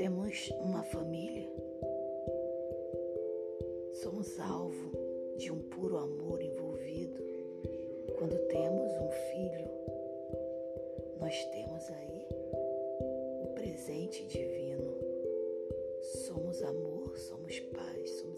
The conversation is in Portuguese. temos uma família, somos alvo de um puro amor envolvido. Quando temos um filho, nós temos aí o presente divino. Somos amor, somos paz, somos